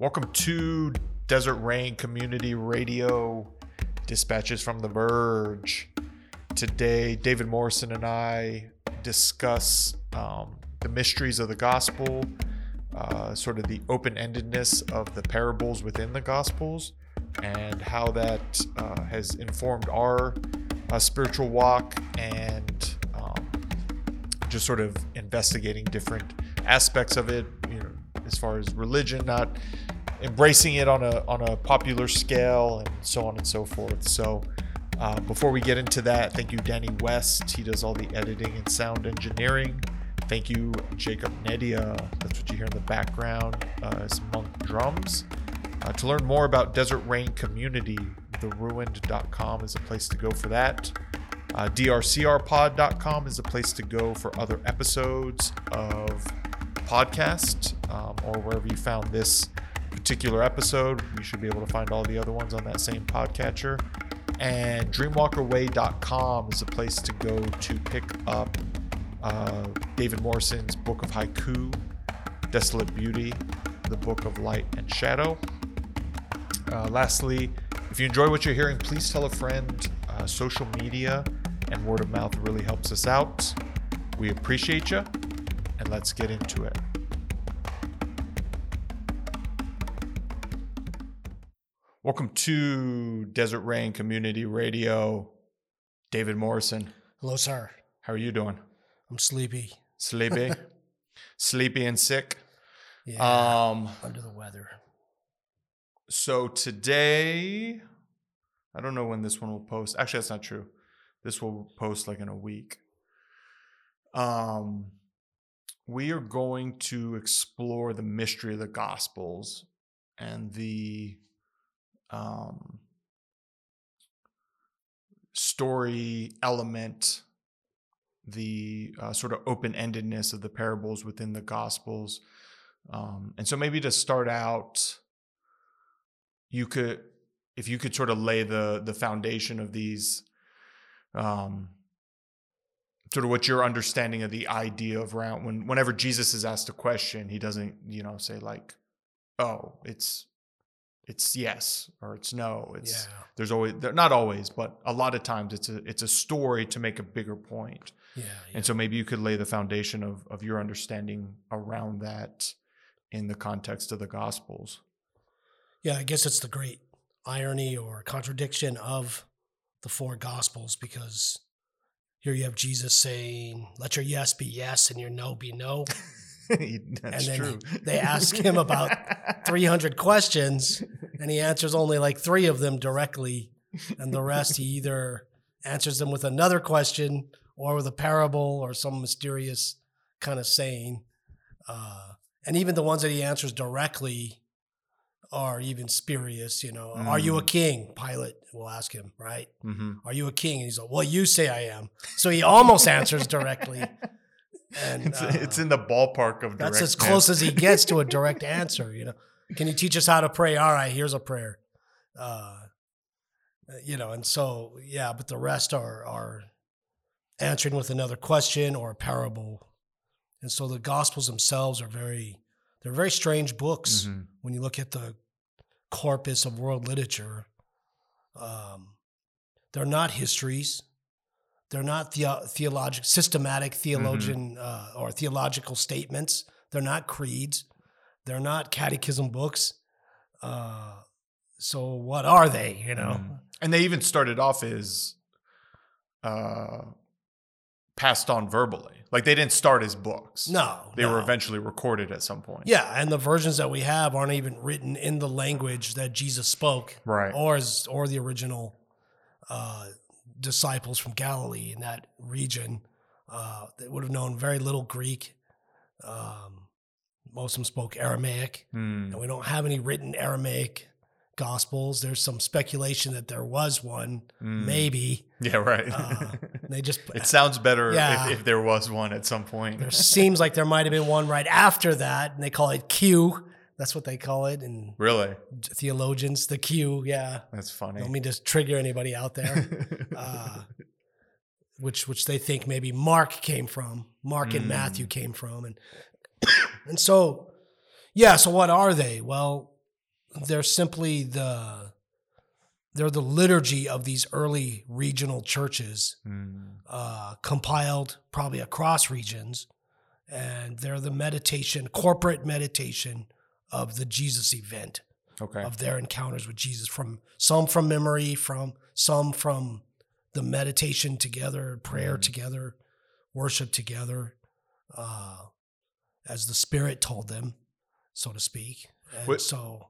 Welcome to Desert Rain Community Radio, Dispatches from the Verge. Today, David Morrison and I discuss the mysteries of the gospel, sort of the open-endedness of the parables within the gospels, and how that has informed our spiritual walk, and just sort of investigating different aspects of it, you know, as far as religion, not embracing it on a popular scale, and so on and so forth. So before we get into that, thank you, Danny West. He does all the editing and sound engineering. Thank you, Jacob Nedia. That's what you hear in the background, is monk drums. To learn more about Desert Rain Community, theruined.com is a place to go for that. drcrpod.com is a place to go for other episodes of podcast, or wherever you found this particular episode. You should be able to find all the other ones on that same podcatcher. And dreamwalkaway.com is a place to go to pick up David Morrison's Book of Haiku, Desolate Beauty, The Book of Light and Shadow. Lastly, if you enjoy what you're hearing, please tell a friend. Social media and word of mouth really helps us out. We appreciate you, and let's get into it. Welcome to Desert Rain Community Radio. David Morrison. Hello, sir. How are you doing? I'm sleepy. Sleepy? Sleepy and sick? Yeah, under the weather. So today, I don't know when this one will post. Actually, that's not true. This will post like in a week. We are going to explore the mystery of the Gospels and the story element, the sort of open-endedness of the parables within the Gospels. And so maybe to start out, if you could sort of lay the foundation of these, sort of what your understanding of the idea of round, whenever Jesus is asked a question, he doesn't, say like, oh, it's yes, or it's no. There's always, not always, but a lot of times it's a story to make a bigger point. Yeah. And so maybe you could lay the foundation of your understanding around that in the context of the Gospels. Yeah, I guess it's the great irony or contradiction of the four Gospels, because here you have Jesus saying, let your yes be yes and your no be no. That's and then true. They ask him about 300 questions, and he answers only like three of them directly, and the rest he either answers them with another question or with a parable or some mysterious kind of saying. And even the ones that he answers directly are even spurious, Are you a king? Pilate will ask him, right? Mm-hmm. Are you a king? And he's like, well, you say I am. So he almost answers directly. And it's in the ballpark of direct. That's as close as he gets to a direct answer, Can you teach us how to pray? All right, here's a prayer. And so, yeah, but the rest are answering with another question or a parable. And so the Gospels themselves they're very strange books when you look at the corpus of world literature. They're not histories. They're not systematic theologian or theological statements. They're not creeds. They're not catechism books. So what are they, And they even started off as passed on verbally. Like, they didn't start as books. No. They were eventually recorded at some point. Yeah, and the versions that we have aren't even written in the language that Jesus spoke. Right. Or the original disciples from Galilee in that region. They would have known very little Greek. Most of them spoke Aramaic. Mm. And we don't have any written Aramaic Gospels. There's some speculation that there was one, maybe. Yeah, right. They just. It sounds better if there was one at some point. There seems like there might have been one right after that, and they call it Q. That's what they call it. And really, theologians, the Q. Yeah, that's funny. Don't mean to trigger anybody out there, which they think maybe Mark came from. Mark and Matthew came from, and so what are they? Well, they're the liturgy of these early regional churches, compiled probably across regions, and they're the meditation, corporate meditation of the Jesus event, of their encounters with Jesus, from some from memory, from some from the meditation together, prayer together, worship together, as the Spirit told them, so to speak. And so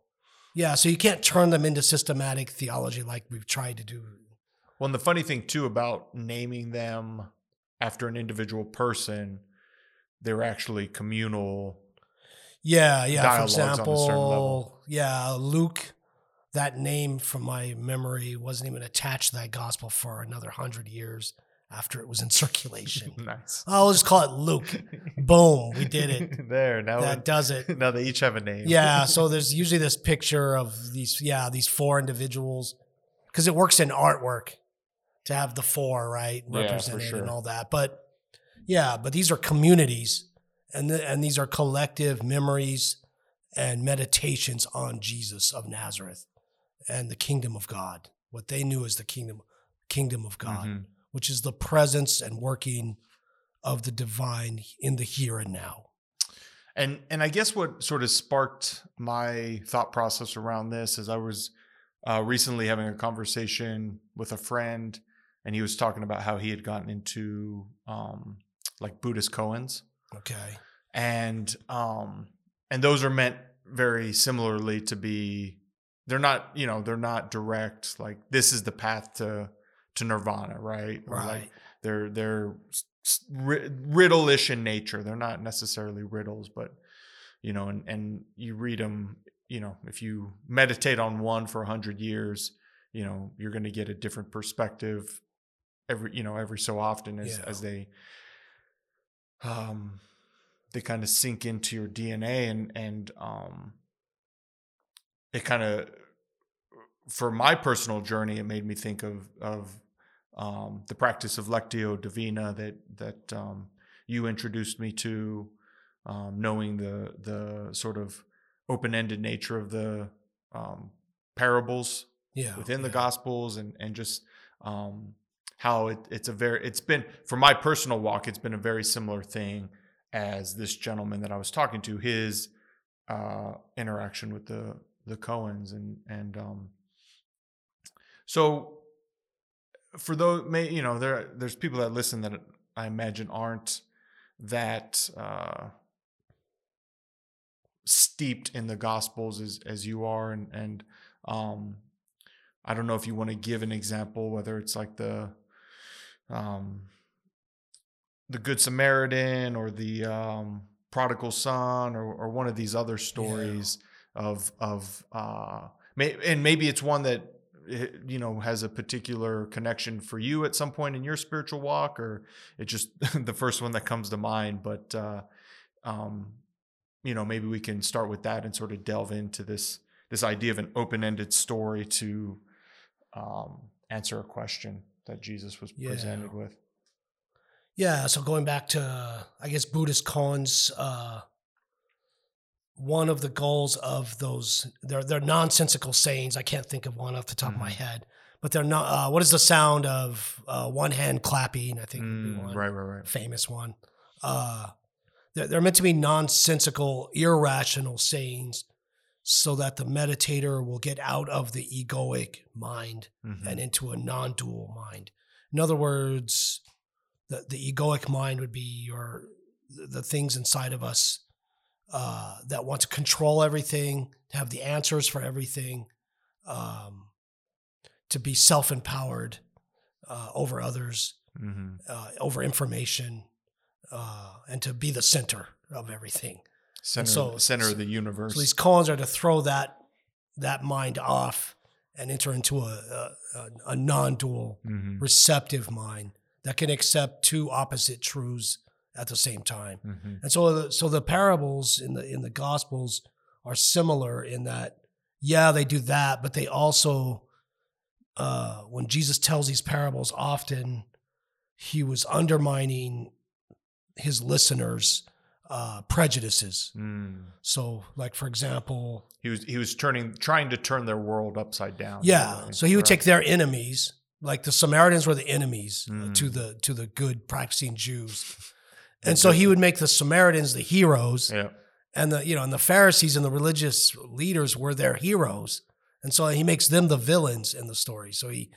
you can't turn them into systematic theology like we've tried to do. Well, and the funny thing too about naming them after an individual person, they're actually communal. For example, Luke, that name from my memory wasn't even attached to that gospel for another 100 years after it was in circulation. Nice. I'll just call it Luke. Boom, we did it. There, now that does it. Now they each have a name. Yeah, so there's usually this picture of these four individuals, because it works in artwork to have the four, right, represented and all that. But yeah, but these are communities. And these are collective memories and meditations on Jesus of Nazareth and the kingdom of God, what they knew as the kingdom of God, which is the presence and working of the divine in the here and now. And I guess what sort of sparked my thought process around this is I was recently having a conversation with a friend, and he was talking about how he had gotten into like Buddhist koans. Okay. And those are meant very similarly to be, they're not direct, like this is the path to nirvana, right? Or like they're riddle-ish in nature. They're not necessarily riddles, but and you read them, if you meditate on one for 100 years, you're going to get a different perspective every so often as they kind of sink into your DNA and it kind of, for my personal journey, it made me think of the practice of Lectio Divina that you introduced me to, knowing the sort of open-ended nature of the parables within the Gospels and just how it's been, for my personal walk, it's been a very similar thing as this gentleman that I was talking to, his interaction with the Cohens. And so for those, there's people that listen that I imagine aren't that steeped in the Gospels as you are. And I don't know if you want to give an example, whether it's like the Good Samaritan or the prodigal son or one of these other stories and maybe it's one that has a particular connection for you at some point in your spiritual walk, or it's just the first one that comes to mind, but maybe we can start with that and sort of delve into this idea of an open-ended story to answer a question that Jesus was presented with. Yeah, so going back to, I guess, Buddhist koans, one of the goals of those, they're nonsensical sayings. I can't think of one off the top of my head, but they're not, what is the sound of one hand clapping? I think would be one famous one. They're meant to be nonsensical, irrational sayings so that the meditator will get out of the egoic mind and into a non-dual mind. In other words, the egoic mind would be the things inside of us that want to control everything, have the answers for everything, to be self-empowered over others, over information, and to be the center of everything. Center of the universe. So these koans are to throw that mind off and enter into a non-dual, receptive mind that can accept two opposite truths at the same time. And so the parables in the Gospels are similar in that, they do that, but they also, when Jesus tells these parables, often he was undermining his listeners prejudices. Mm. So, like, for example, he was trying to turn their world upside down. Yeah. Right? So he would take their enemies, like the Samaritans were the enemies to the good practicing Jews, and so he would make the Samaritans the heroes, and the Pharisees and the religious leaders were their heroes, and so he makes them the villains in the story. So he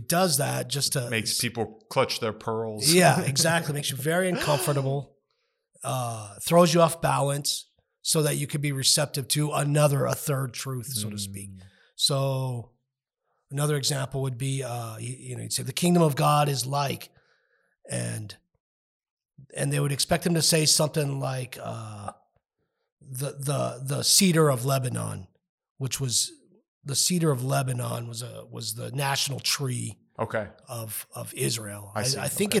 does that just to makes people clutch their pearls. Yeah, exactly. Makes you very uncomfortable. Throws you off balance so that you could be receptive to a third truth, so to speak. So another example would be, you'd say the kingdom of God is like, and they would expect him to say something like the cedar of Lebanon, which was the cedar of Lebanon was the national tree of Israel. I think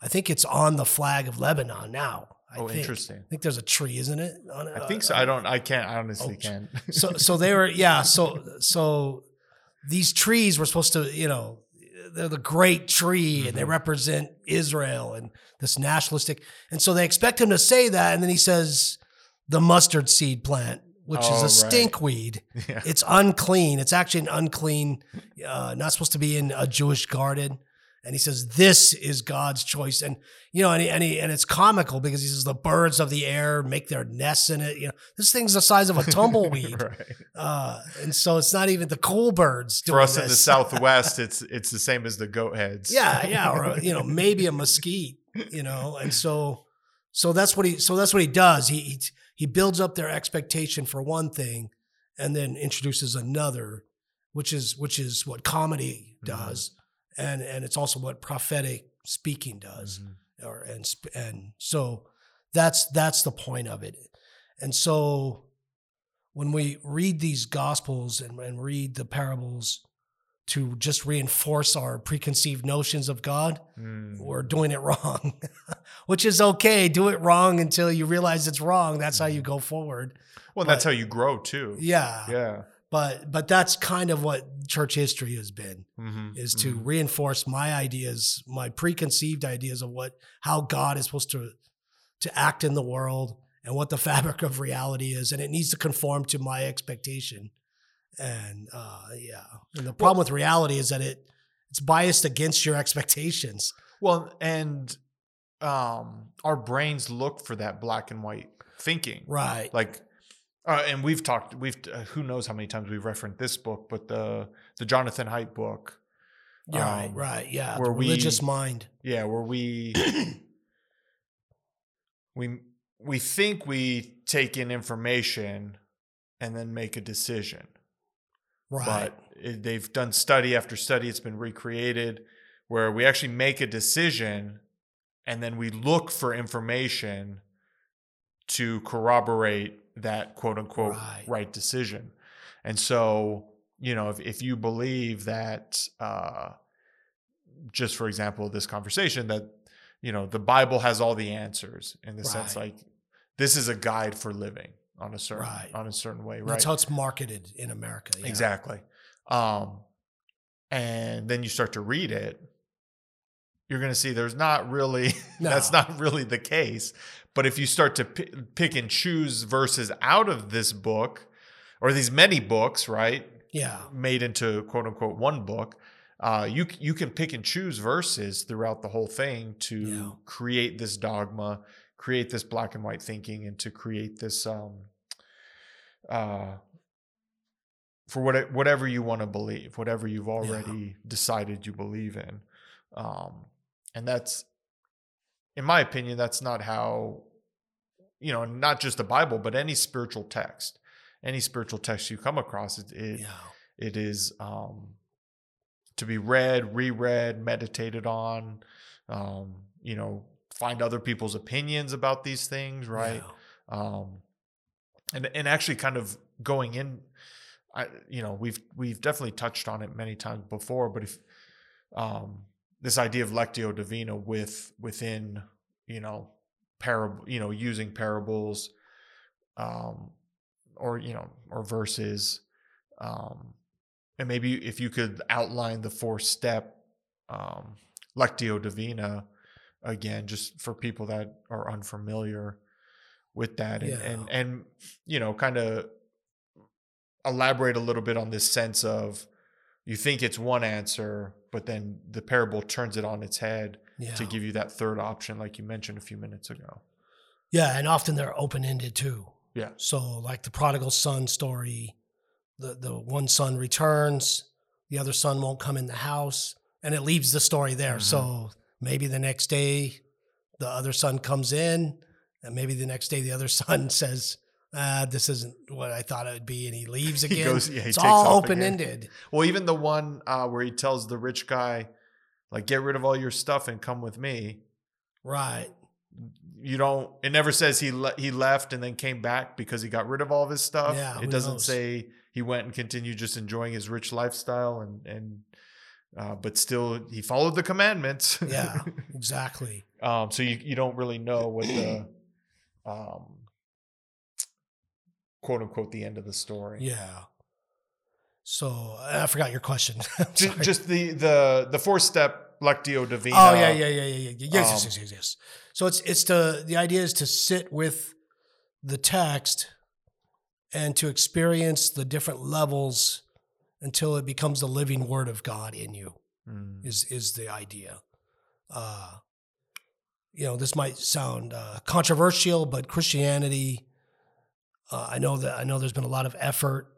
I think it's on the flag of Lebanon now. Interesting. I think there's a tree, isn't it? I think so. I honestly can't. So they were, yeah. So these trees were supposed to, they're the great tree and they represent Israel and this nationalistic. And so they expect him to say that. And then he says the mustard seed plant, which is a stinkweed. Yeah. It's unclean. It's actually an unclean, not supposed to be in a Jewish garden. And he says, this is God's choice. And, and it's comical because he says the birds of the air make their nests in it. This thing's the size of a tumbleweed. Right. And so it's not even the cool birds doing this. For us in the Southwest, it's the same as the goat heads. Yeah. Or, maybe a mesquite, And so that's what he does. He builds up their expectation for one thing and then introduces another, which is what comedy does. And it's also what prophetic speaking does, and so that's the point of it. And so when we read these gospels and read the parables to just reinforce our preconceived notions of God, we're doing it wrong, which is okay. Do it wrong until you realize it's wrong. That's how you go forward. Well, that's how you grow too. Yeah. But that's kind of what church history has been, is to reinforce my ideas, my preconceived ideas of how God is supposed to act in the world and what the fabric of reality is, and it needs to conform to my expectation. And and the problem with reality is that it's biased against your expectations. Well, and our brains look for that black and white thinking, right? Like. And we've who knows how many times we've referenced this book, but the Jonathan Haidt book. Yeah, where Religious Mind. Yeah, where we think we take in information and then make a decision. Right. But they've done study after study, it's been recreated, where we actually make a decision and then we look for information to corroborate that quote unquote right decision. And so, if you believe that, just for example, this conversation that, the Bible has all the answers in the sense, like this is a guide for living on a certain, way. Right. That's how it's marketed in America. Yeah. Exactly. And then you start to read it, you're going to see there's not really, that's not really the case. But if you start to pick and choose verses out of this book or these many books, right? Yeah. Made into quote unquote one book, you can pick and choose verses throughout the whole thing to create this dogma, create this black and white thinking, and to create this, for whatever you want to believe, whatever you've already decided you believe in. And that's, in my opinion, that's not how, not just the Bible, but any spiritual text you come across, it is, to be read, reread, meditated on, find other people's opinions about these things. Right. Yeah. And actually kind of going in, we've definitely touched on it many times before, but if, this idea of Lectio Divina within, parable, using parables, or verses. And maybe if you could outline the 4-step, Lectio Divina, again, just for people that are unfamiliar with that, and, and you know, kind of elaborate a little bit on this sense of you think it's one answer, but then the parable turns it on its head to give you that third option, like you mentioned a few minutes ago. Yeah, and often they're open-ended too. Yeah. So like the prodigal son story, the one son returns, the other son won't come in the house, and it leaves the story there. Mm-hmm. So maybe the next day the other son comes in, and maybe the next day the other son says, this isn't what I thought it would be, and he leaves again. He it's all open-ended. Again. Well, even the one where he tells the rich guy, like, get rid of all your stuff and come with me. Right. You don't, it never says he left and then came back because he got rid of all of his stuff. Yeah, it doesn't say he went and continued just enjoying his rich lifestyle and but still he followed the commandments. Yeah, exactly. So you don't really know what the quote unquote the end of the story. Yeah. So I forgot your question. Just the fourth step. Lectio Divina. Oh, yeah. Yes. So it's the idea is to sit with the text and to experience the different levels until it becomes the living word of God in you is the idea. You know, this might sound controversial, but Christianity, I know there's been a lot of effort,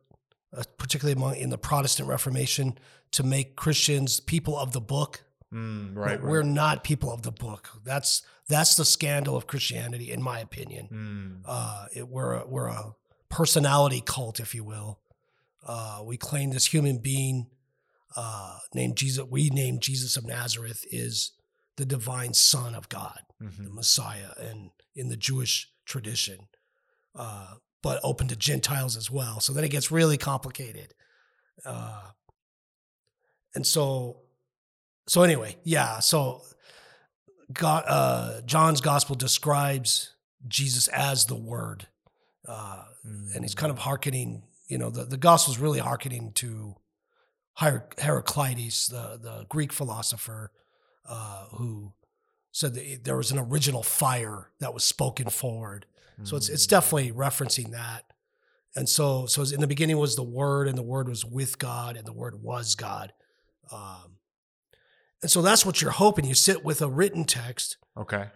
particularly in the Protestant Reformation, to make Christians people of the book. Right. We're not people of the book. That's the scandal of Christianity, in my opinion. We're a personality cult, if you will. We claim this human being named Jesus. We named Jesus of Nazareth is the divine Son of God, the Messiah, and in the Jewish tradition, but open to Gentiles as well. So then it gets really complicated, and so. So anyway, so God, John's gospel describes Jesus as the Word, and he's kind of hearkening, you know, the gospel's really hearkening to Heraclitus, the Greek philosopher, who said that there was an original fire that was spoken forward. So it's definitely referencing that. And so in the beginning was the Word, and the Word was with God, and the Word was God. And so that's what you're hoping. You sit with a written text, okay,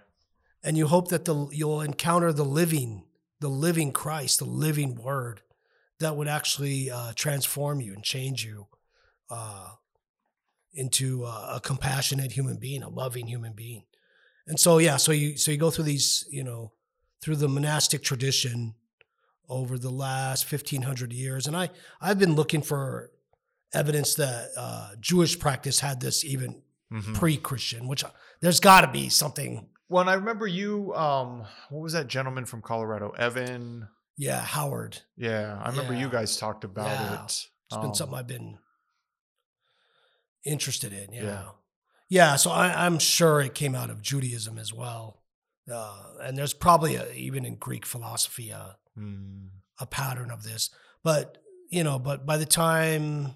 and you hope that you'll encounter the living Christ, the living Word, that would actually transform you and change you into a compassionate human being, a loving human being. And so, so you go through these, you know, through the monastic tradition over the last 1,500 years, and I've been looking for evidence that Jewish practice had this even. Pre-Christian, which there's got to be something. Well, and I remember you, what was that gentleman from Colorado? Evan? Yeah, Howard. Yeah, I remember you guys talked about it. It's been something I've been interested in, Yeah, so I'm sure it came out of Judaism as well. And there's probably, even in Greek philosophy, a pattern of this. But, you know, by the time...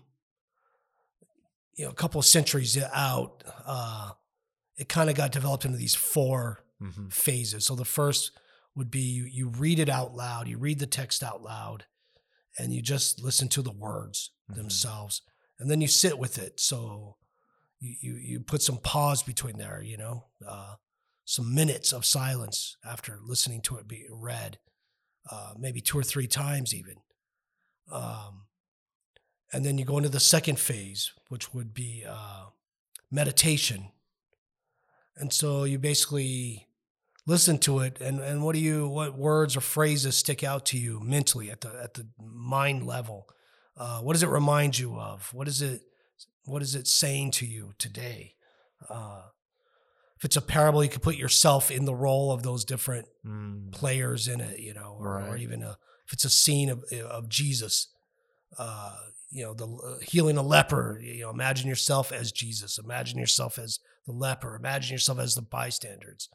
you know, a couple of centuries out, it kind of got developed into these four phases. So the first would be you read it out loud, you read the text out loud, and you just listen to the words themselves, and then you sit with it. So you put some pause between there, you know, some minutes of silence after listening to it be read, maybe two or three times even. And then you go into the second phase, which would be meditation. And so you basically listen to it, and what words or phrases stick out to you mentally at the mind level? What does it remind you of? What is it saying to you today? If it's a parable, you could put yourself in the role of those different players in it, you know, or even if it's a scene of Jesus. You know, the healing a leper, you know, imagine yourself as Jesus, imagine yourself as the leper, imagine yourself as the bystanders.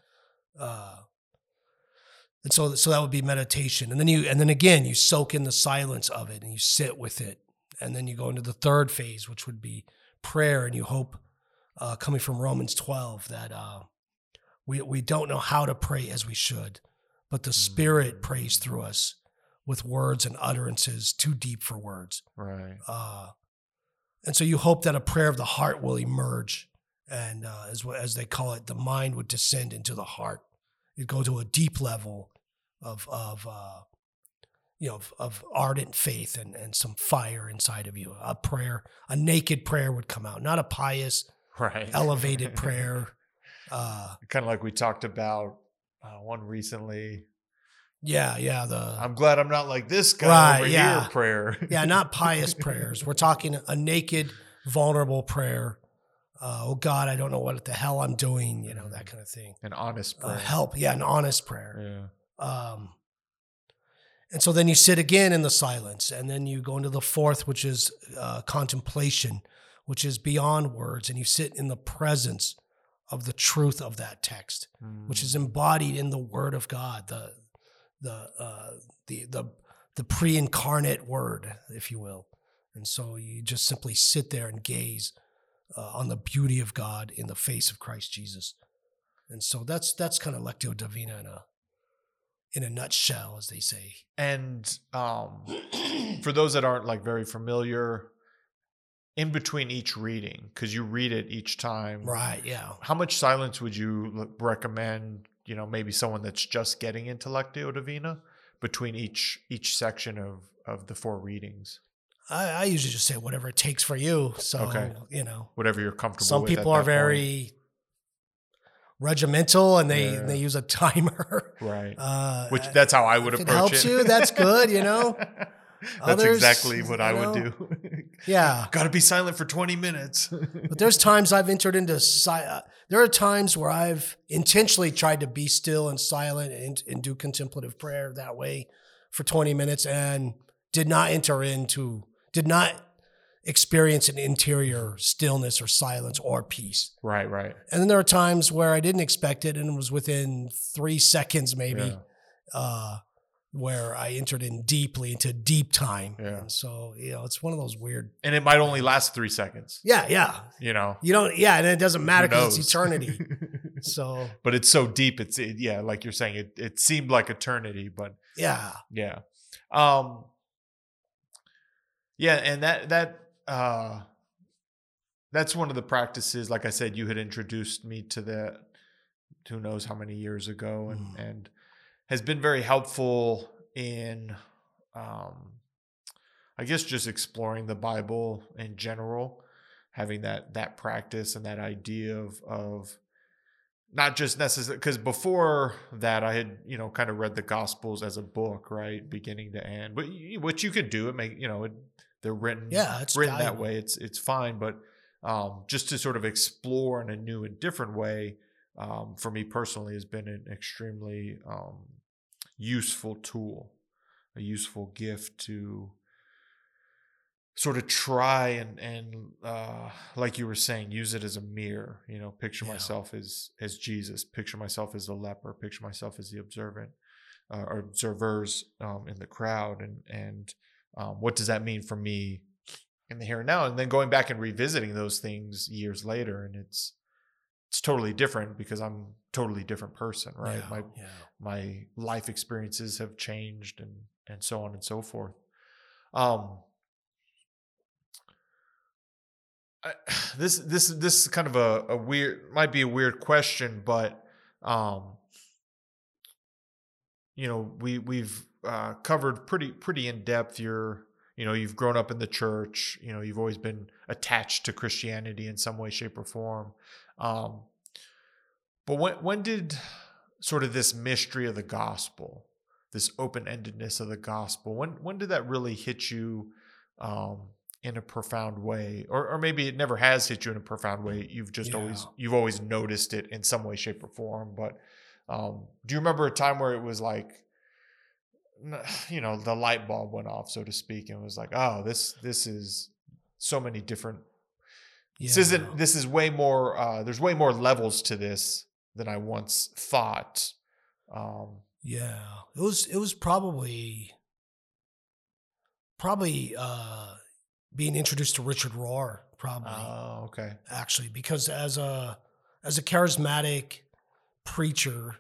And so that would be meditation. And then you soak in the silence of it and you sit with it. And then you go into the third phase, which would be prayer. And you hope, coming from Romans 12, that We don't know how to pray as we should, but the Spirit prays through us with words and utterances too deep for words. Right. And so you hope that a prayer of the heart will emerge, and as they call it, the mind would descend into the heart. You'd go to a deep level of ardent faith and some fire inside of you. A prayer, a naked prayer would come out, not a pious, elevated prayer. Kind of like we talked about one recently. Yeah. I'm glad I'm not like this guy over here prayer. Yeah, not pious prayers. We're talking a naked, vulnerable prayer. Oh God, I don't know what the hell I'm doing, that kind of thing. An honest prayer. Help. Yeah, an honest prayer. Yeah. And so then you sit again in the silence, and then you go into the fourth, which is contemplation, which is beyond words, and you sit in the presence of the truth of that text, which is embodied in the Word of God, the pre-incarnate Word, if you will. And so you just simply sit there and gaze on the beauty of God in the face of Christ Jesus. And so that's kind of Lectio Divina in a nutshell, as they say. And for those that aren't very familiar, in between each reading, because you read it each time. Right, yeah. How much silence would you recommend, maybe someone that's just getting into Lectio Divina between each section of the four readings? I usually just say whatever it takes for you. So, whatever you're comfortable with. Some people are very regimental, and they use a timer. Right. Which that's how I would approach it. If it helps you, that's good, That's exactly what I would do. Yeah. Got to be silent for 20 minutes. But there's times I've entered into there are times where I've intentionally tried to be still and silent and do contemplative prayer that way for 20 minutes and did not experience an interior stillness or silence or peace. Right. And then there are times where I didn't expect it, and it was within 3 seconds where I entered in deeply into deep time. Yeah. And so, it's one of those weird. And it might only last 3 seconds. Yeah. You don't, and it doesn't matter because it's eternity. So. But it's so deep. Like you're saying, it seemed like eternity, but. Yeah. Yeah. Yeah, and that's one of the practices. Like I said, you had introduced me to that, who knows how many years ago, and has been very helpful in, I guess, just exploring the Bible in general, having that practice and that idea of not just necessarily, because before that I had, kind of read the Gospels as a book, right? Beginning to end, but what you could do, they're written, it's written valuable. That way. It's fine. But, just to sort of explore in a new and different way, for me personally has been an extremely, useful tool, a useful gift to sort of try and like you were saying, use it as a mirror, picture myself as Jesus, picture myself as the leper, picture myself as the observers in the crowd. And what does that mean for me in the here and now? And then going back and revisiting those things years later. And it's totally different because I'm totally different person, right? Yeah, my life experiences have changed and so on and so forth. This is kind of a weird, might be a weird question, but we've covered pretty in depth your, you've grown up in the church, you've always been attached to Christianity in some way, shape, or form. But when did sort of this mystery of the gospel, this open-endedness of the gospel, when did that really hit you? In a profound way, or maybe it never has hit you in a profound way. You've just always noticed it in some way, shape, or form. But do you remember a time where it was like, the light bulb went off, so to speak, and it was like, oh, this is so many different. Yeah. This is way more. There's way more levels to this than I once thought. It was probably. Being introduced to Richard Rohr, probably. Oh, okay. Actually, because as a charismatic preacher,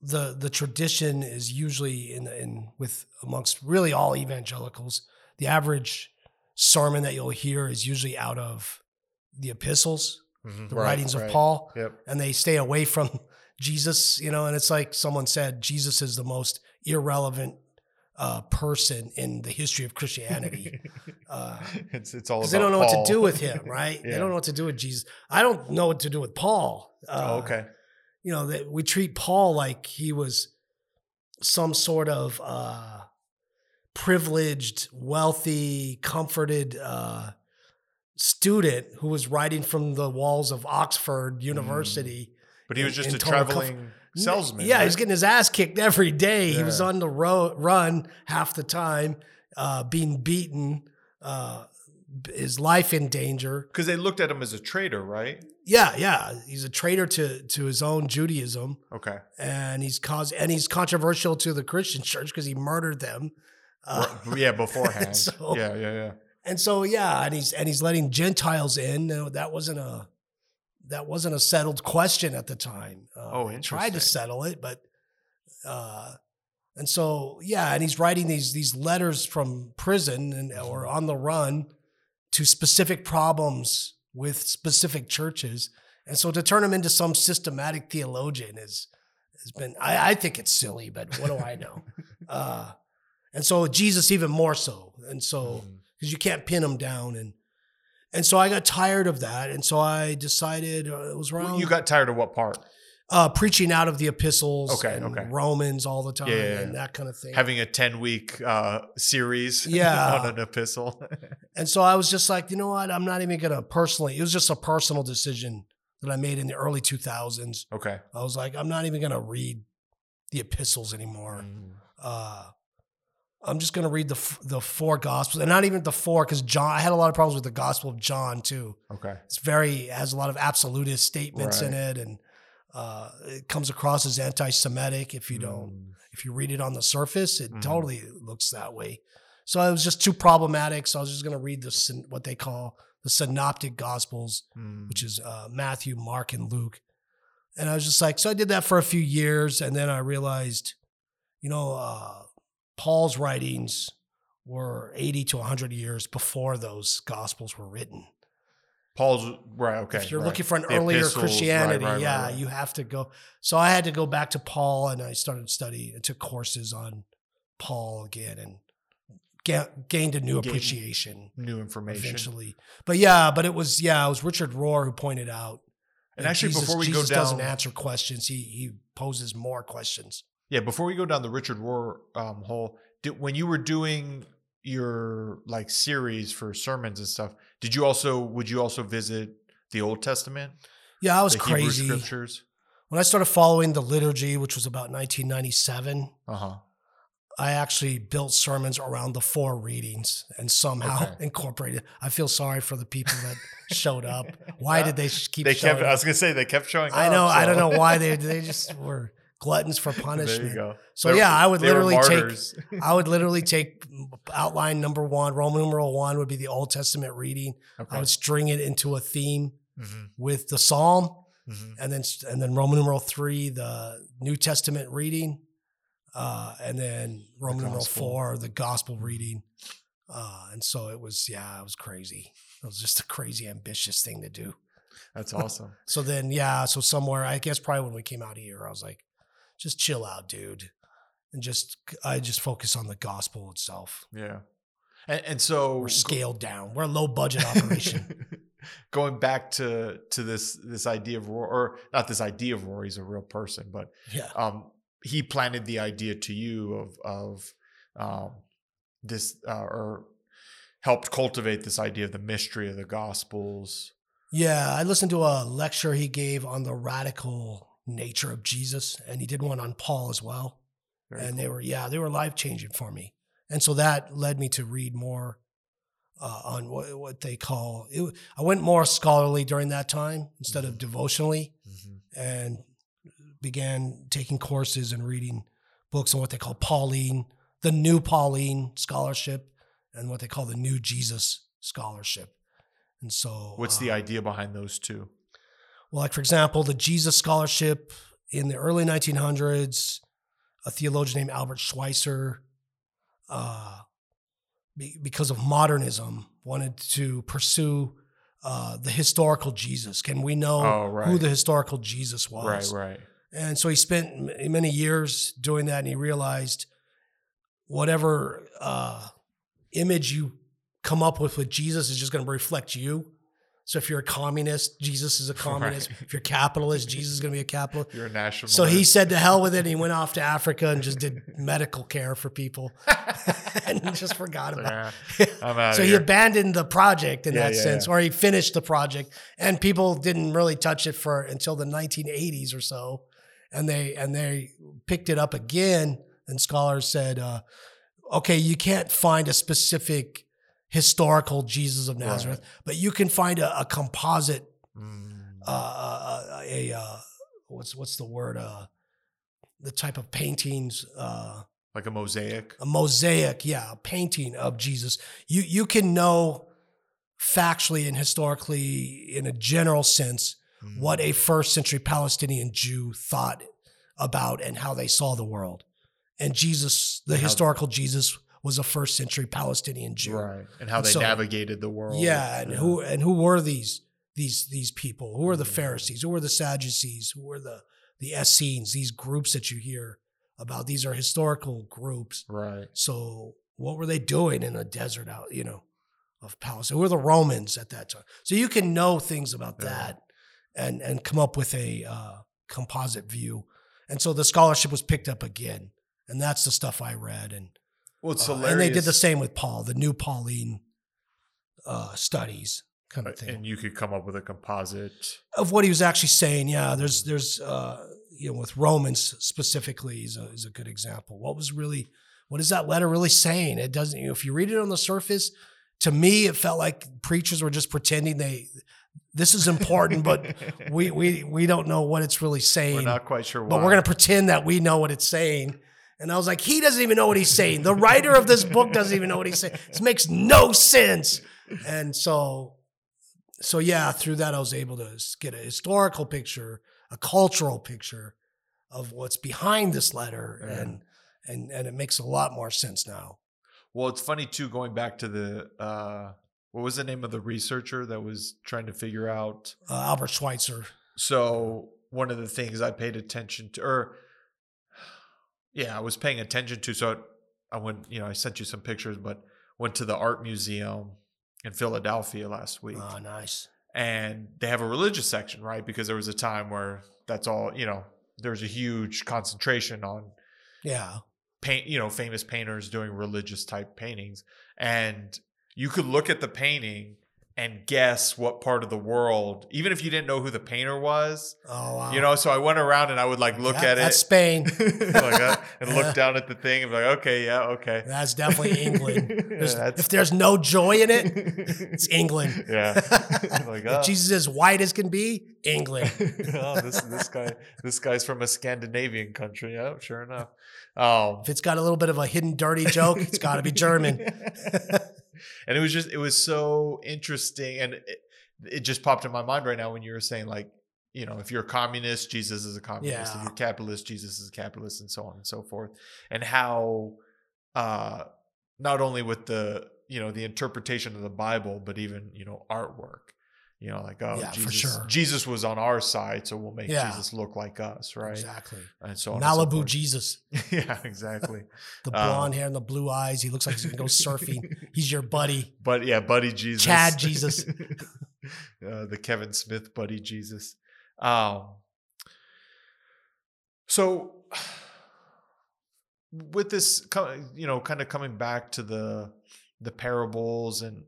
the tradition is usually amongst really all evangelicals, the average sermon that you'll hear is usually out of the epistles, the writings of Paul, and they stay away from Jesus, and it's like someone said, Jesus is the most irrelevant person in the history of Christianity. It's all about Paul. They don't know what to do with him, right? Yeah. They don't know what to do with Jesus. I don't know what to do with Paul. That we treat Paul like he was some sort of privileged, wealthy, comforted student who was writing from the walls of Oxford University. But he was just a traveling salesman. Yeah, right? He was getting his ass kicked every day. Yeah. He was on the run half the time, being beaten, his life in danger. Because they looked at him as a traitor, right? Yeah. He's a traitor to his own Judaism. Okay. And he's controversial to the Christian church because he murdered them. Beforehand. And he's letting Gentiles in. No, that wasn't a settled question at the time. He tried to settle it, but and he's writing these letters from prison or on the run to specific problems with specific churches. And so to turn him into some systematic theologian I think it's silly, but what do I know? And so Jesus even more so. And so because you can't pin him down and so I got tired of that. And so I decided it was wrong. You got tired of what part? Preaching out of the epistles and Romans all the time and that kind of thing. Having a 10-week series on an epistle. And so I was just like, you know what? I'm not even going to personally. It was just a personal decision that I made in the early 2000s. Okay. I was like, I'm not even going to read the epistles anymore. I'm just going to read the four gospels, and not even the four, because John. I had a lot of problems with the Gospel of John too. Okay, it has a lot of absolutist statements in it, and it comes across as anti-Semitic if you don't. If you read it on the surface, it totally looks that way. So it was just too problematic. So I was just going to read what they call the Synoptic Gospels, which is Matthew, Mark, and Luke. And I was just like, so I did that for a few years, and then I realized, Paul's writings were 80 to 100 years before those gospels were written. If you're looking for an earlier epistles, Christianity, you have to go. So I had to go back to Paul, and I started studying and took courses on Paul again and gained a new appreciation. New information. Eventually. But it was Richard Rohr who pointed out. And actually, Jesus doesn't answer questions. He poses more questions. Yeah, before we go down the Richard Rohr hole, when you were doing your series for sermons and stuff, would you also visit the Old Testament? Yeah, I was crazy. Hebrew scriptures? When I started following the liturgy, which was about 1997, I actually built sermons around the four readings and somehow incorporated. I feel sorry for the people that showed up. Why did they keep showing up? I was going to say, they kept showing up. I know, so. I don't know why. They just were... gluttons for punishment. There you go. So I would literally take outline number one, Roman numeral one would be the Old Testament reading. Okay. I would string it into a theme with the Psalm, and then Roman numeral three, the New Testament reading, and then Roman numeral four, the Gospel reading. And so it was crazy. It was just a crazy ambitious thing to do. That's awesome. So somewhere, I guess probably when we came out here, I was like, just chill out, dude. And I just focus on the gospel itself. Yeah. And so we're scaled down. We're a low budget operation. Going back to this idea of Rohr, or not this idea of Rohr, he's a real person, but he planted the idea to you of this, or helped cultivate this idea of the mystery of the gospels. Yeah. I listened to a lecture he gave on the radical nature of Jesus, and he did one on Paul as well. They were life changing for me, and so that led me to read more on what they call it. I went more scholarly during that time instead of devotionally, and began taking courses and reading books on what they call Pauline, the New Pauline scholarship, and what they call the New Jesus scholarship. And so, what's the idea behind those two? Well, like, for example, the Jesus Scholarship in the early 1900s, a theologian named Albert Schweitzer, because of modernism, wanted to pursue the historical Jesus. Can we know who the historical Jesus was? Right, right. And so he spent many years doing that, and he realized whatever image you come up with Jesus is just going to reflect you. So if you're a communist, Jesus is a communist. Right. If you're a capitalist, Jesus is going to be a capitalist. You're a national. So he said to hell with it, and he went off to Africa and just did medical care for people and just forgot about it. I'm out so of he here. Abandoned the project in that sense, or he finished the project, and people didn't really touch it for until the 1980s or so. And they picked it up again, and scholars said, okay, you can't find a specific historical Jesus of Nazareth, but you can find a composite, what's the word? The type of paintings, like a mosaic, a painting of Jesus. You can know factually and historically, in a general sense, what a first century Palestinian Jew thought about and how they saw the world, and Jesus, the historical Jesus, was a first century Palestinian Jew. Right. And how they navigated the world. Yeah. And who were these people? Who were the Pharisees? Who were the Sadducees? Who were the Essenes? These groups that you hear about, these are historical groups. Right. So what were they doing in the desert of Palestine? Who were the Romans at that time? So you can know things about that and come up with a composite view. And so the scholarship was picked up again. And that's the stuff I read. Well, it's hilarious. And they did the same with Paul, the new Pauline studies kind of thing. And you could come up with a composite of what he was actually saying. Yeah, there's with Romans specifically is a good example. What is that letter really saying? It doesn't. If you read it on the surface, to me, it felt like preachers were just pretending this is important, but we don't know what it's really saying. We're not quite sure why. But we're going to pretend that we know what it's saying. And I was like, he doesn't even know what he's saying. The writer of this book doesn't even know what he's saying. This makes no sense. And so through that, I was able to get a historical picture, a cultural picture of what's behind this letter. Yeah. And it makes a lot more sense now. Well, it's funny too, going back to the, what was the name of the researcher that was trying to figure out? Albert Schweitzer. So one of the things I paid attention to, I was paying attention to. So I went, I sent you some pictures, but went to the art museum in Philadelphia last week. Oh, nice. And they have a religious section, right? Because there was a time where that's all, there's a huge concentration on paint, famous painters doing religious type paintings. And you could look at the painting and guess what part of the world, even if you didn't know who the painter was. Oh, wow. So I went around and I would look at it. That's Spain. And look down at the thing and be like, okay. That's definitely England. If there's no joy in it, it's England. Yeah. If Jesus is white as can be, England. This guy's from a Scandinavian country. Yeah, sure enough. If it's got a little bit of a hidden dirty joke, it's got to be German. And it was so interesting. And it just popped in my mind right now when you were saying, if you're a communist, Jesus is a communist. Yeah. If you're a capitalist, Jesus is a capitalist, and so on and so forth. And how not only with the, the interpretation of the Bible, but even, artwork, Jesus, sure. Jesus was on our side, so we'll make Jesus look like us. Right. Exactly. And so on. Malibu and so Jesus. Yeah, exactly. The blonde hair and the blue eyes. He looks like he's going to go surfing. He's your buddy. But buddy Jesus. Chad Jesus. The Kevin Smith buddy Jesus. So with this, kind of coming back to the parables and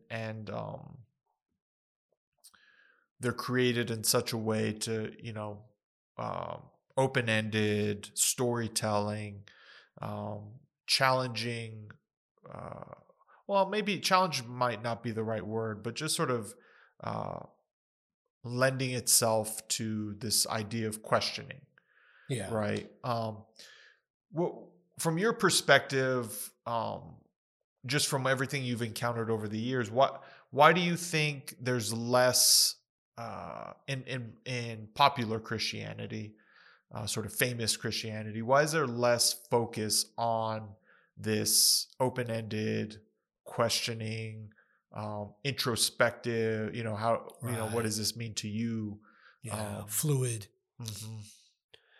they're created in such a way to, open-ended storytelling, challenging. Well, maybe challenge might not be the right word, but just sort of lending itself to this idea of questioning. Yeah. Right. From your perspective, just from everything you've encountered over the years, why do you think there's less in popular Christianity, sort of famous Christianity? Why is there less focus on this open-ended questioning, introspective, what does this mean to you? Yeah, fluid. Mm-hmm.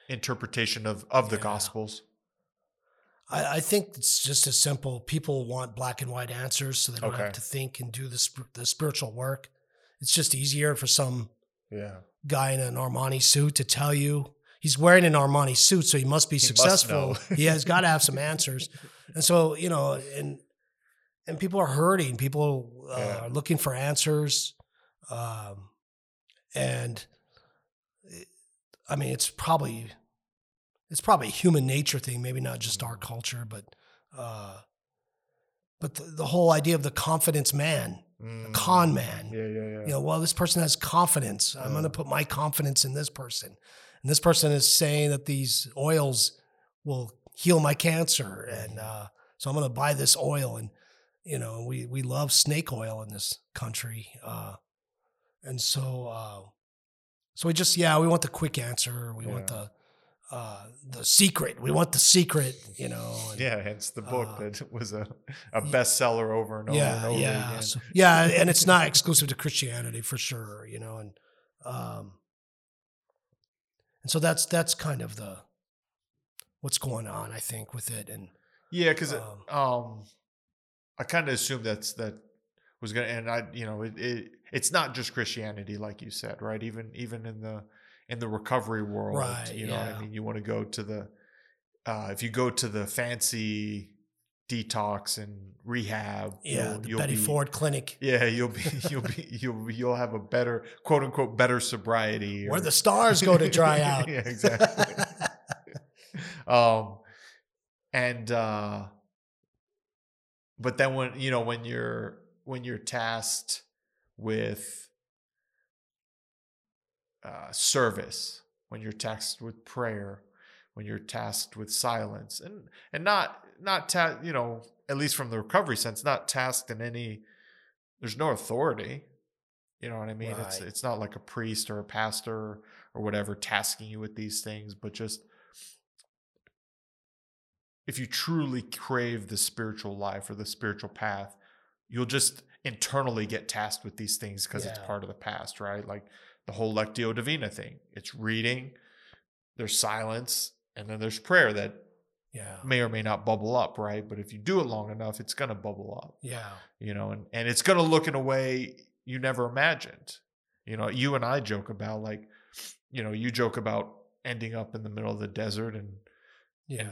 Interpretation of the Gospels. I think it's just as simple. People want black and white answers, so they don't have to think and do the spiritual work. It's just easier for some guy in an Armani suit to tell you. He's wearing an Armani suit, so he must be successful. He has got to have some answers. And so, and people are hurting. People are looking for answers. It's probably... It's probably a human nature thing, maybe not just our culture, but the whole idea of the confidence man, the con man. Yeah. This person has confidence. I'm going to put my confidence in this person. And this person is saying that these oils will heal my cancer. And so I'm going to buy this oil. And, we love snake oil in this country. So we just, we want the quick answer. We want the secret. We want the secret, And, hence the book that was a bestseller over and over and over again. So, and it's not exclusive to Christianity for sure, and so that's kind of what's going on, I think, with it. And because I kind of assumed that was going to, and it's not just Christianity, like you said, right? Even in the recovery world, right, what I mean? You want to go to if you go to the fancy detox and rehab, you'll Betty Ford clinic. Yeah. You'll have a better, quote unquote, better sobriety. Where the stars go to dry out. Yeah, exactly. But then when you're tasked with service, when you're tasked with prayer, when you're tasked with silence, and not at least from the recovery sense, not tasked in any, there's no authority, right. It's not like a priest or a pastor or whatever tasking you with these things, but just if you truly crave the spiritual life or the spiritual path, you'll just internally get tasked with these things because it's part of the past, right? Like the whole Lectio Divina thing. It's reading, there's silence, and then there's prayer that may or may not bubble up, right? But if you do it long enough, it's going to bubble up. Yeah. And it's going to look in a way you never imagined. You and I joke about you joke about ending up in the middle of the desert and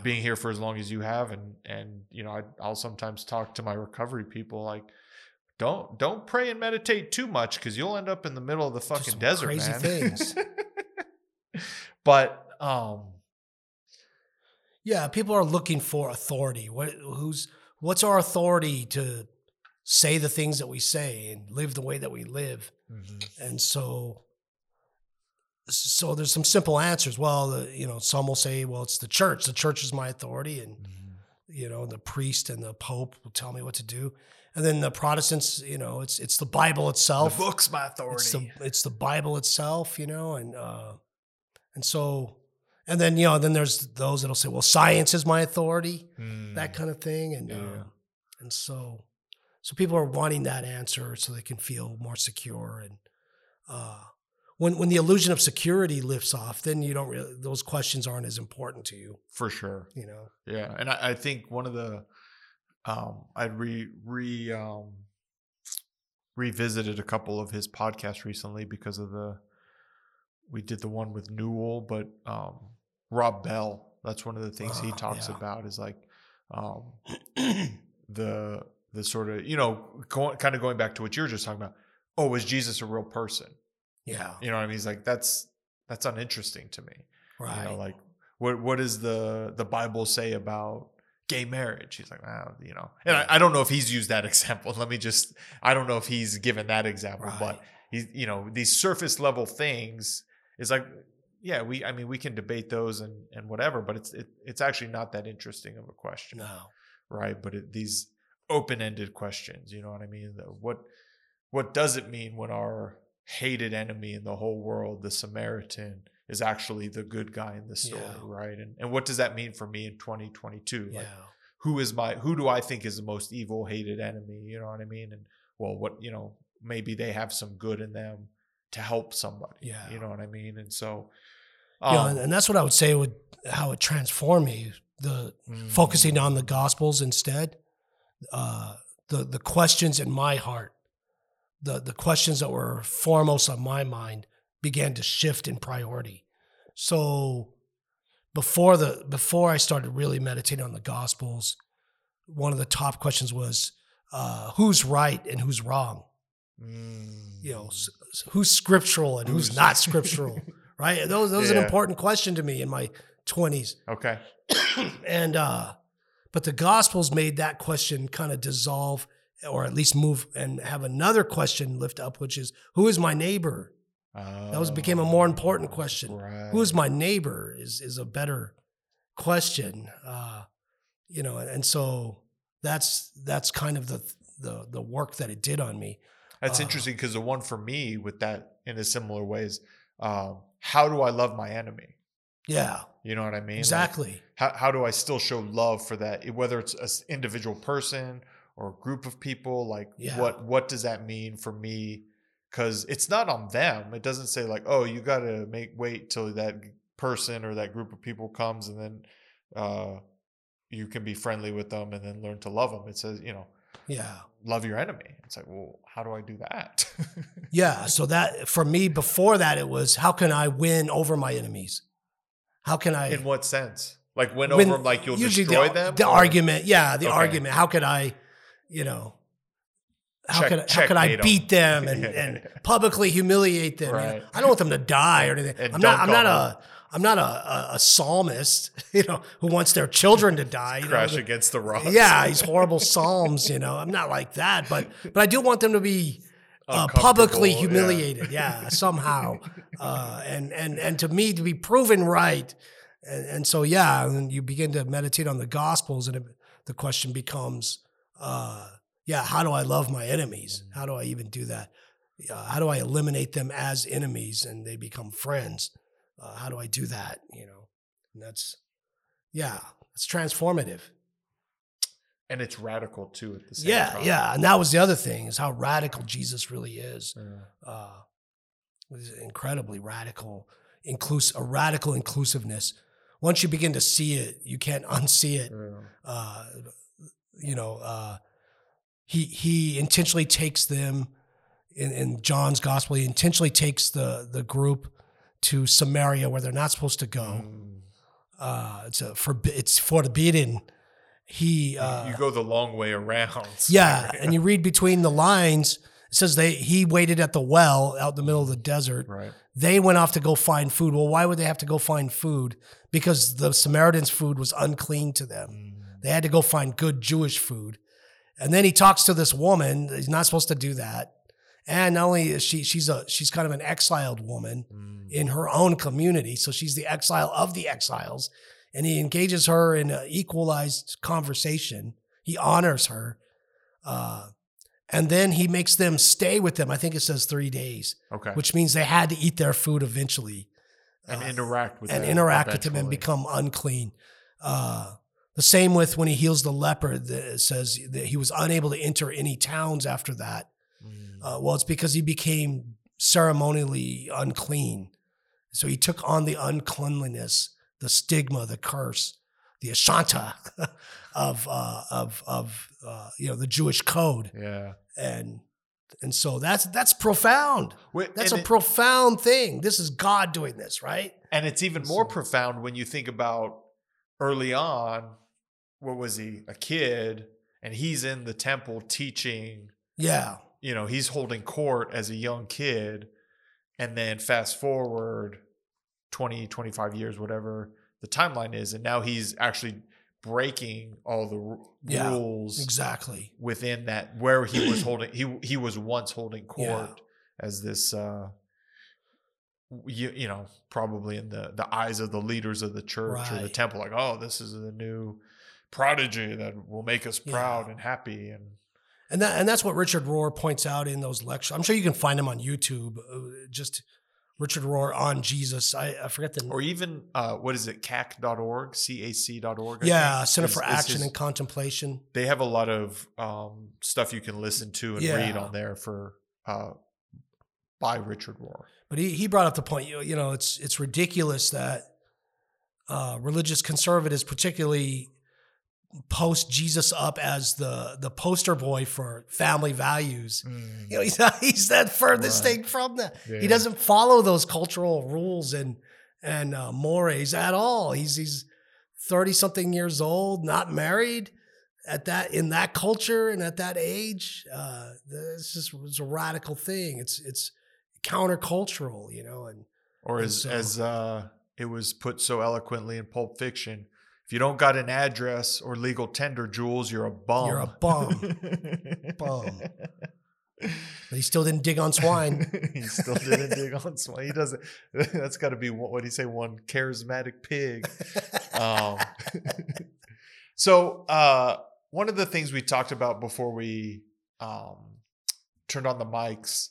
being here for as long as you have. I'll sometimes talk to my recovery people don't pray and meditate too much because you'll end up in the middle of the fucking desert, crazy man. Things. But people are looking for authority. What's our authority to say the things that we say and live the way that we live? Mm-hmm. And so there's some simple answers. Well, some will say, well, it's the church. The church is my authority, and the priest and the pope will tell me what to do. And then the Protestants, it's the Bible itself. The book's my authority. It's the Bible itself, and then there's those that'll say, well, science is my authority, that kind of thing, and so people are wanting that answer so they can feel more secure. And when the illusion of security lifts off, then you don't really, those questions aren't as important to you. For sure, Yeah, and I think one of the. I revisited a couple of his podcasts recently because of we did the one with Newell, but Rob Bell, that's one of the things he talks about is the sort of, kind of going back to what you were just talking about. Oh, was Jesus a real person? Yeah. You know what I mean? He's like, that's uninteresting to me. Right. What does the Bible say about gay marriage? He's like, and I don't know if he's used that example. I don't know if he's given that example, right. But he, these surface level things is like, we can debate those and whatever, but it's actually not that interesting of a question. No. Right. But these open-ended questions, what does it mean when our hated enemy in the whole world, the Samaritan, is actually the good guy in the story, yeah. right? And what does that mean for me in 2022? Yeah. Like, who do I think is the most evil, hated enemy? You know what I mean? And well, maybe they have some good in them to help somebody. Yeah. You know what I mean? And so, and that's what I would say with how it transformed me. The focusing on the Gospels instead, the questions in my heart, the questions that were foremost on my mind began to shift in priority. So before I started really meditating on the Gospels, one of the top questions was who's right and who's wrong. You know, who's scriptural and who's not scriptural, right? That was an important question to me in my 20s. Okay. And but the Gospels made that question kind of dissolve, or at least move and have another question lift up, which is, who is my neighbor? Became a more important question. Right. Who is my neighbor is a better question. And so that's kind of the work that it did on me. That's interesting, because the one for me with that in a similar way is, how do I love my enemy? Yeah. You know what I mean? Exactly. Like, how do I still show love for that, whether it's an individual person or a group of people? Like, what does that mean for me? Because it's not on them. It doesn't say like, oh, you got to wait till that person or that group of people comes, and then you can be friendly with them and then learn to love them. It says, love your enemy. It's like, well, how do I do that? Yeah. So that for me, before that, it was, how can I win over my enemies? How can I? In what sense? Like win over them, like you'll destroy them? The argument. Yeah. The argument. How could I, how could I beat them and publicly humiliate them? Right. I don't want them to die or anything. I'm not a psalmist, who wants their children to die. Crash against the rocks. Yeah, these horrible psalms, I'm not like that, but I do want them to be publicly humiliated, somehow. And to me, to be proven right. And so, and you begin to meditate on the Gospels, and the question becomes, how do I love my enemies? How do I even do that? How do I eliminate them as enemies and they become friends? How do I do that? And that's transformative. And it's radical too at the same time. Yeah. And that was the other thing, is how radical Jesus really is. Yeah. Incredibly radical, a radical inclusiveness. Once you begin to see it, you can't unsee it. Yeah. He intentionally takes them in John's gospel. He intentionally takes the group to Samaria, where they're not supposed to go. It's forbidden. He you go the long way around. Samaria. And you read between the lines. It says he waited at the well out in the middle of the desert. Right. They went off to go find food. Well, why would they have to go find food? Because the Samaritans' food was unclean to them. They had to go find good Jewish food. And then he talks to this woman. He's not supposed to do that. And not only is she's kind of an exiled woman in her own community. So she's the exile of the exiles. And he engages her in an equalized conversation. He honors her. And then he makes them stay with him. I think it says 3 days. Okay. Which means they had to eat their food eventually. And interact with him and become unclean. The same with when he heals the leper. It says that he was unable to enter any towns after that. It's because he became ceremonially unclean. So he took on the uncleanliness, the stigma, the curse, the ashanta of the Jewish code. Yeah. And so that's profound. That's a profound thing. This is God doing this, right? And it's even more profound when you think about early on. What was he? A kid, and he's in the temple teaching. Yeah. He's holding court as a young kid. And then fast forward 20, 25 years, whatever the timeline is. And now he's actually breaking all the rules. Exactly. Within that, where he was he was once holding court as this, probably in the eyes of the leaders of the church or the temple, like, oh, this is the new prodigy that will make us proud and happy. And And that's what Richard Rohr points out in those lectures. I'm sure you can find him on YouTube. Just Richard Rohr on Jesus. I forget the name. Or even, what is it, CAC.org, CAC.org? Yeah, Center for Action and Contemplation. They have a lot of stuff you can listen to and read on there for by Richard Rohr. But he brought up the point, you know, it's ridiculous that religious conservatives, particularly post Jesus up as the poster boy for family values. Mm. You know, he's that furthest thing from that. Yeah. He doesn't follow those cultural rules and mores at all. He's 30 something years old, not married in that culture and at that age. It's a radical thing. It's countercultural, you know, and it was put so eloquently in Pulp Fiction. If you don't got an address or legal tender, Jules, you're a bum. You're a bum. But he still didn't dig on swine. He doesn't. That's got to be, what do you say, one charismatic pig. So one of the things we talked about before we turned on the mics,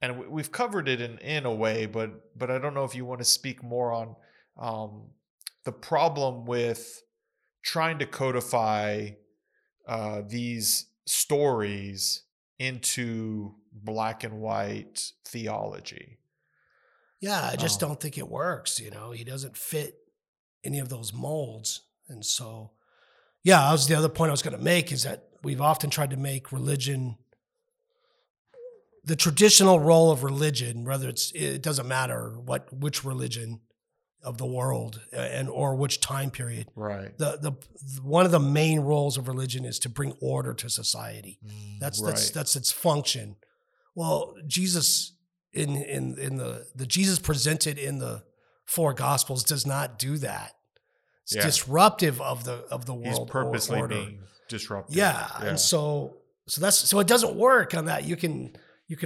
and we've covered it in a way, but I don't know if you want to speak more on the problem with trying to codify these stories into black and white theology. Yeah, I just don't think it works. You know, he doesn't fit any of those molds. And so, yeah, that was the other point I was going to make, is that we've often tried to make religion, the traditional role of religion, whether it doesn't matter which religion of the world or which time period. Right. The one of the main roles of religion is to bring order to society. That's its function. Well, Jesus in the Jesus presented in the four Gospels does not do that. It's disruptive of the world. He's purposely being disruptive. Yeah. And so it doesn't work on that. You can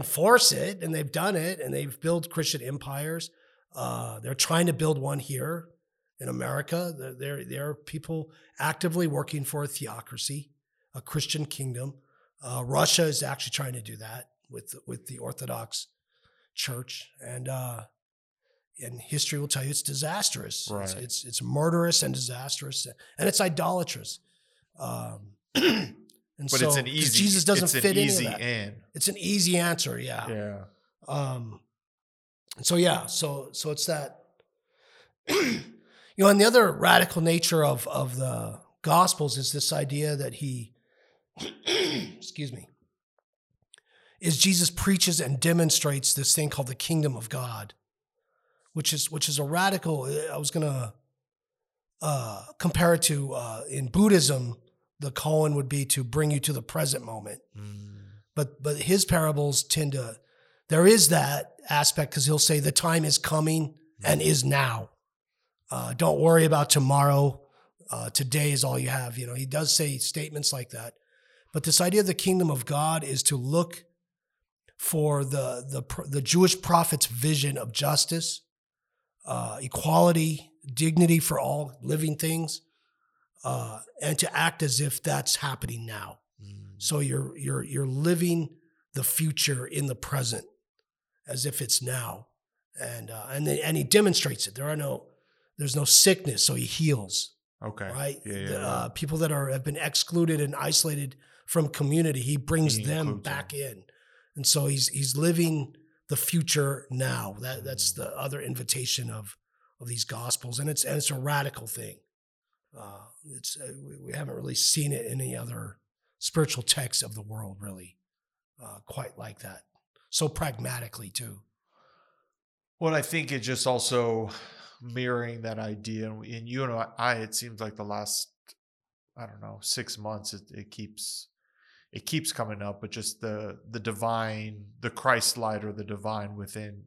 force it, and they've done it, and they've built Christian empires. They're trying to build one here in America. There are people actively working for a theocracy, a Christian kingdom. Russia is actually trying to do that with the Orthodox Church, and history will tell you it's disastrous. Right. It's murderous and disastrous, and it's idolatrous. But it's an easy. Jesus doesn't fit into that. It's an easy answer. Yeah. So it's that, and the other radical nature of the Gospels is this idea that he, excuse me, is Jesus preaches and demonstrates this thing called the kingdom of God, which is a radical. I was gonna compare it to in Buddhism, the koan would be to bring you to the present moment, but his parables tend to. There is that aspect because he'll say the time is coming and is now. Don't worry about tomorrow. Today is all you have. You know, he does say statements like that. But this idea of the kingdom of God is to look for the Jewish prophet's vision of justice, equality, dignity for all living things, and to act as if that's happening now. So you're living the future in the present, as if it's now, and he demonstrates it. There's no sickness, so he heals. Okay, right? Yeah. People that have been excluded and isolated from community, he brings them back in, and so he's living the future now. That's the other invitation of these Gospels, and it's a radical thing. We haven't really seen it in any other spiritual texts of the world, really, quite like that. So pragmatically too. Well, I think it just also mirroring that idea. And you and I, it seems like the last, I don't know, 6 months, it keeps coming up, but just the divine, the Christ light or the divine within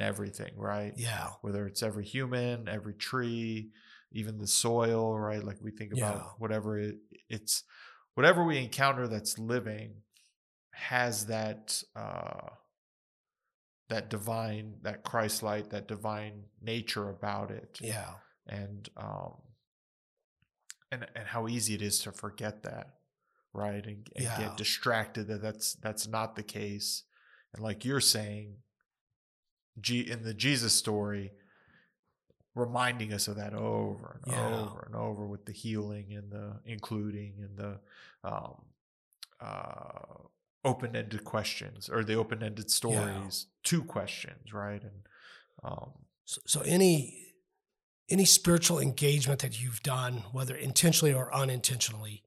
everything, right? Yeah. Whether it's every human, every tree, even the soil, right? Like we think about whatever it's whatever we encounter that's living has that divine, that Christ light, that divine nature about it. Yeah. And how easy it is to forget that. right? And yeah. get distracted. That's not the case. And like you're saying, in the Jesus story, reminding us of that over and yeah. over and over with the healing and the including and the open-ended questions, or the open-ended stories yeah. to questions, right? And so any spiritual engagement that you've done, whether intentionally or unintentionally,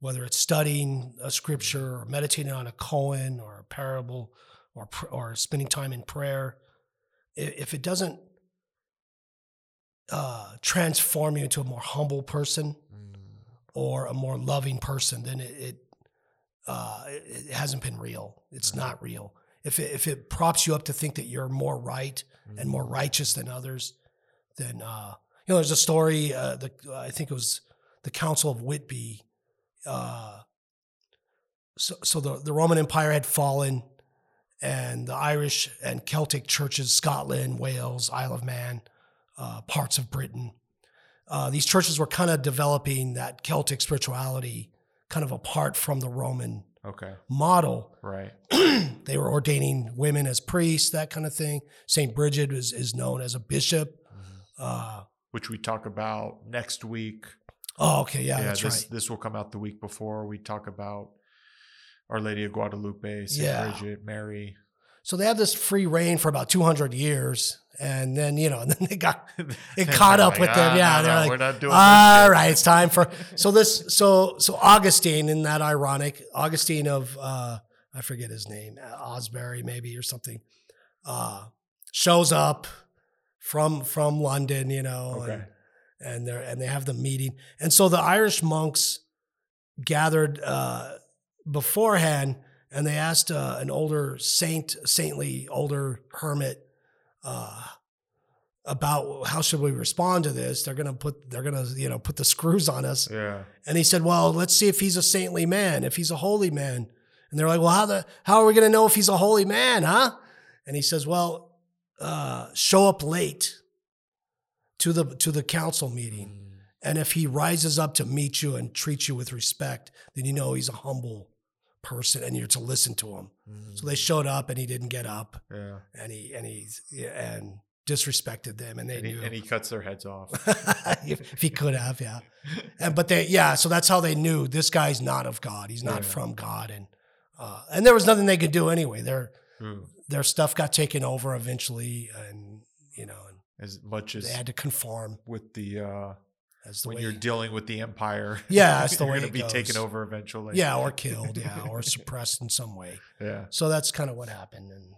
whether it's studying a scripture or meditating on a koan or a parable or spending time in prayer, if it doesn't transform you into a more humble person or a more loving person, then it hasn't been real. It's right. not real. If it props you up to think that you're more right and more righteous than others, then there's a story. I think it was the Council of Whitby. So the Roman Empire had fallen, and the Irish and Celtic churches, Scotland, Wales, Isle of Man. Parts of Britain. These churches were kind of developing that Celtic spirituality kind of apart from the Roman model. Right. They were ordaining women as priests, that kind of thing. Saint Bridget is known as a bishop. Which we talk about next week. Oh, okay. Yeah that's right. This will come out the week before. We talk about Our Lady of Guadalupe, Saint Bridget, Mary. So they had this free reign for about 200 years. And then, and then it caught up with them. Yeah. They're like, we're not doing all right, it's time for, so Augustine, isn't that ironic? Augustine of, I forget his name, Osbury maybe or something, shows up from London, and they have the meeting. And so the Irish monks gathered, beforehand, and they asked, an older saintly older hermit, about how should we respond to this? They're going to put the screws on us. Yeah. And he said, well, let's see if he's a saintly man, if he's a holy man. And they're like, well, how are we going to know if he's a holy man? Huh? And he says, well, show up late to the council meeting. And if he rises up to meet you and treat you with respect, then, he's a humble person and you're to listen to him. So they showed up and he didn't get up and disrespected them, and knew. And he cuts their heads off if he could have. Yeah. So that's how they knew this guy's not of God. He's not from God. And there was nothing they could do anyway. Their stuff got taken over eventually. And as much as they had to conform with the, you're dealing with the empire, that's the way to be taken over eventually. Yeah, or killed, or suppressed in some way. Yeah. So that's kind of what happened, and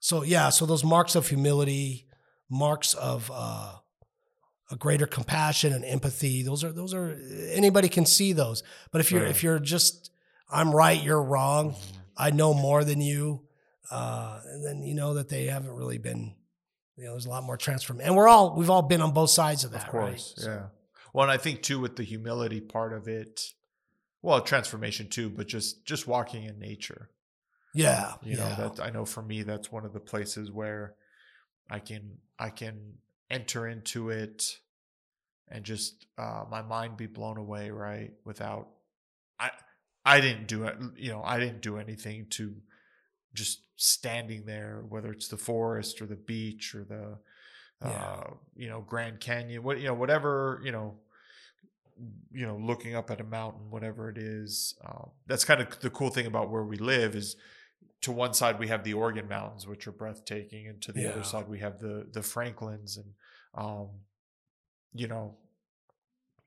so those marks of humility, marks of a greater compassion and empathy. Those are anybody can see those. But if you're just I'm right, you're wrong, I know more than you, and then you know that they haven't really been. There's a lot more transformation, and we've all been on both sides of that. Of course, right? Yeah. Well, and I think too with the humility part of it, well, transformation too, but just walking in nature. Yeah, I know for me that's one of the places where I can enter into it and just my mind be blown away, right? Without I didn't do it. I didn't do anything to. Just standing there, whether it's the forest or the beach or the, Grand Canyon, whatever, looking up at a mountain, whatever it is. That's kind of the cool thing about where we live is to one side we have the Oregon Mountains, which are breathtaking, and to the other side we have the Franklins, and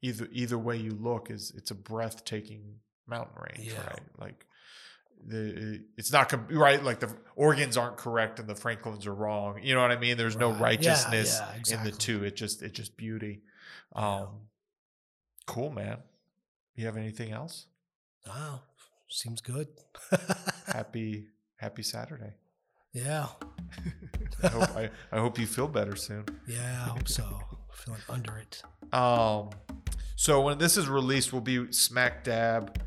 either way you look it's a breathtaking mountain range, right? Like. It's not right. Like the Oregons aren't correct and the Franklins are wrong. You know what I mean? There's no righteousness exactly. in the two. It's just beauty. Cool, man. You have anything else? Wow, seems good. Happy Saturday. Yeah. I hope you feel better soon. Yeah, I hope so. I'm feeling under it. So when this is released, we'll be smack dab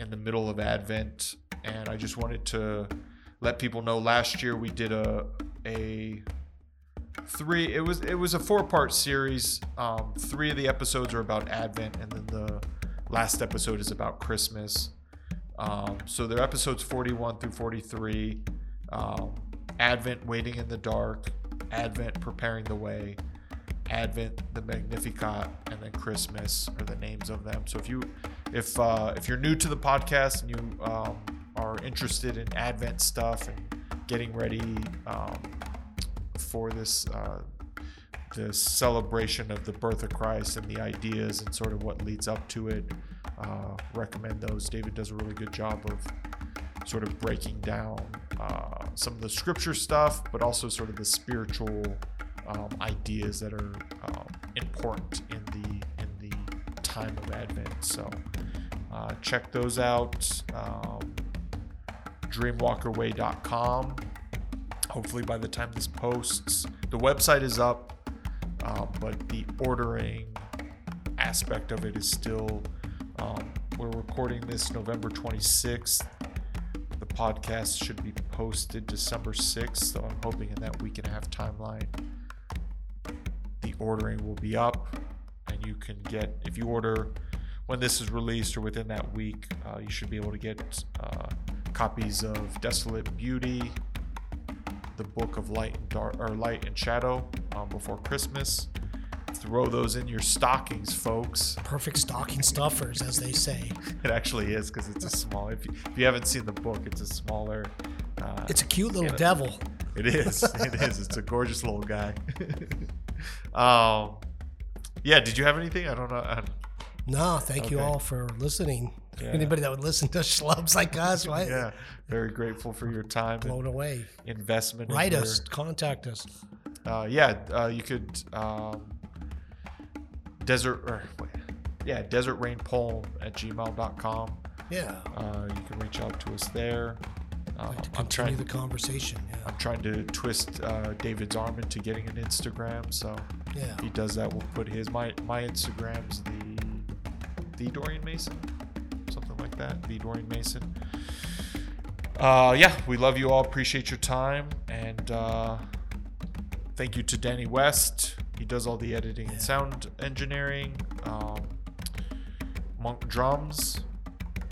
in the middle of Advent. And I just wanted to let people know last year we did a three. It was a 4-part series. 3 of the episodes are about Advent, and then the last episode is about Christmas. So they're episodes 41 through 43. Advent, Waiting in the Dark. Advent, Preparing the Way. Advent, the Magnificat, and then Christmas are the names of them. So if you're new to the podcast and you are interested in Advent stuff and getting ready for this celebration of the birth of Christ and the ideas and sort of what leads up to it, recommend those. David does a really good job of sort of breaking down some of the scripture stuff, but also sort of the spiritual ideas that are important in the time of Advent. So check those out. Dreamwalkaway.com. Hopefully by the time this posts, the website is up, but the ordering aspect of it is still. We're recording this November 26th. The podcast should be posted December 6th, so I'm hoping in that week and a half timeline, the ordering will be up, and you can get, if you order when this is released or within that week, you should be able to get copies of Desolate Beauty, The Book of Light and Shadow before Christmas. Throw those in your stockings, folks. Perfect stocking stuffers, as they say. It actually is, because it's a small. If you haven't seen the book, it's a smaller. It's a cute little devil. It is. It is. It's a gorgeous little guy. Yeah. Did you have anything? I don't know. No. Thank you all for listening. Yeah. Anybody that would listen to schlubs like us, right? Yeah. Very grateful for your time. Blown away. Investment. Write us. Contact us. You could. desertrainpole@gmail.com. Yeah. You can reach out to us there. To continue the conversation. Yeah. I'm trying to twist David's arm into getting an Instagram. So yeah. If he does that, we'll put his. My Instagram's the Dorian Mason, something like that. The Dorian Mason. We love you all. Appreciate your time, and thank you to Danny West. He does all the editing and sound engineering. Monk drums.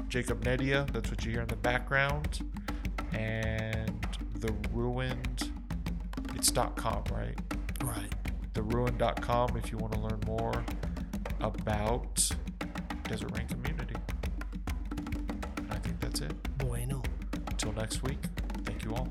Jacob Nedia. That's what you hear in the background. And theruined. It's .com, right? Right. Theruined.com if you want to learn more about Desert Rain Community. And I think that's it. Bueno. Until next week, thank you all.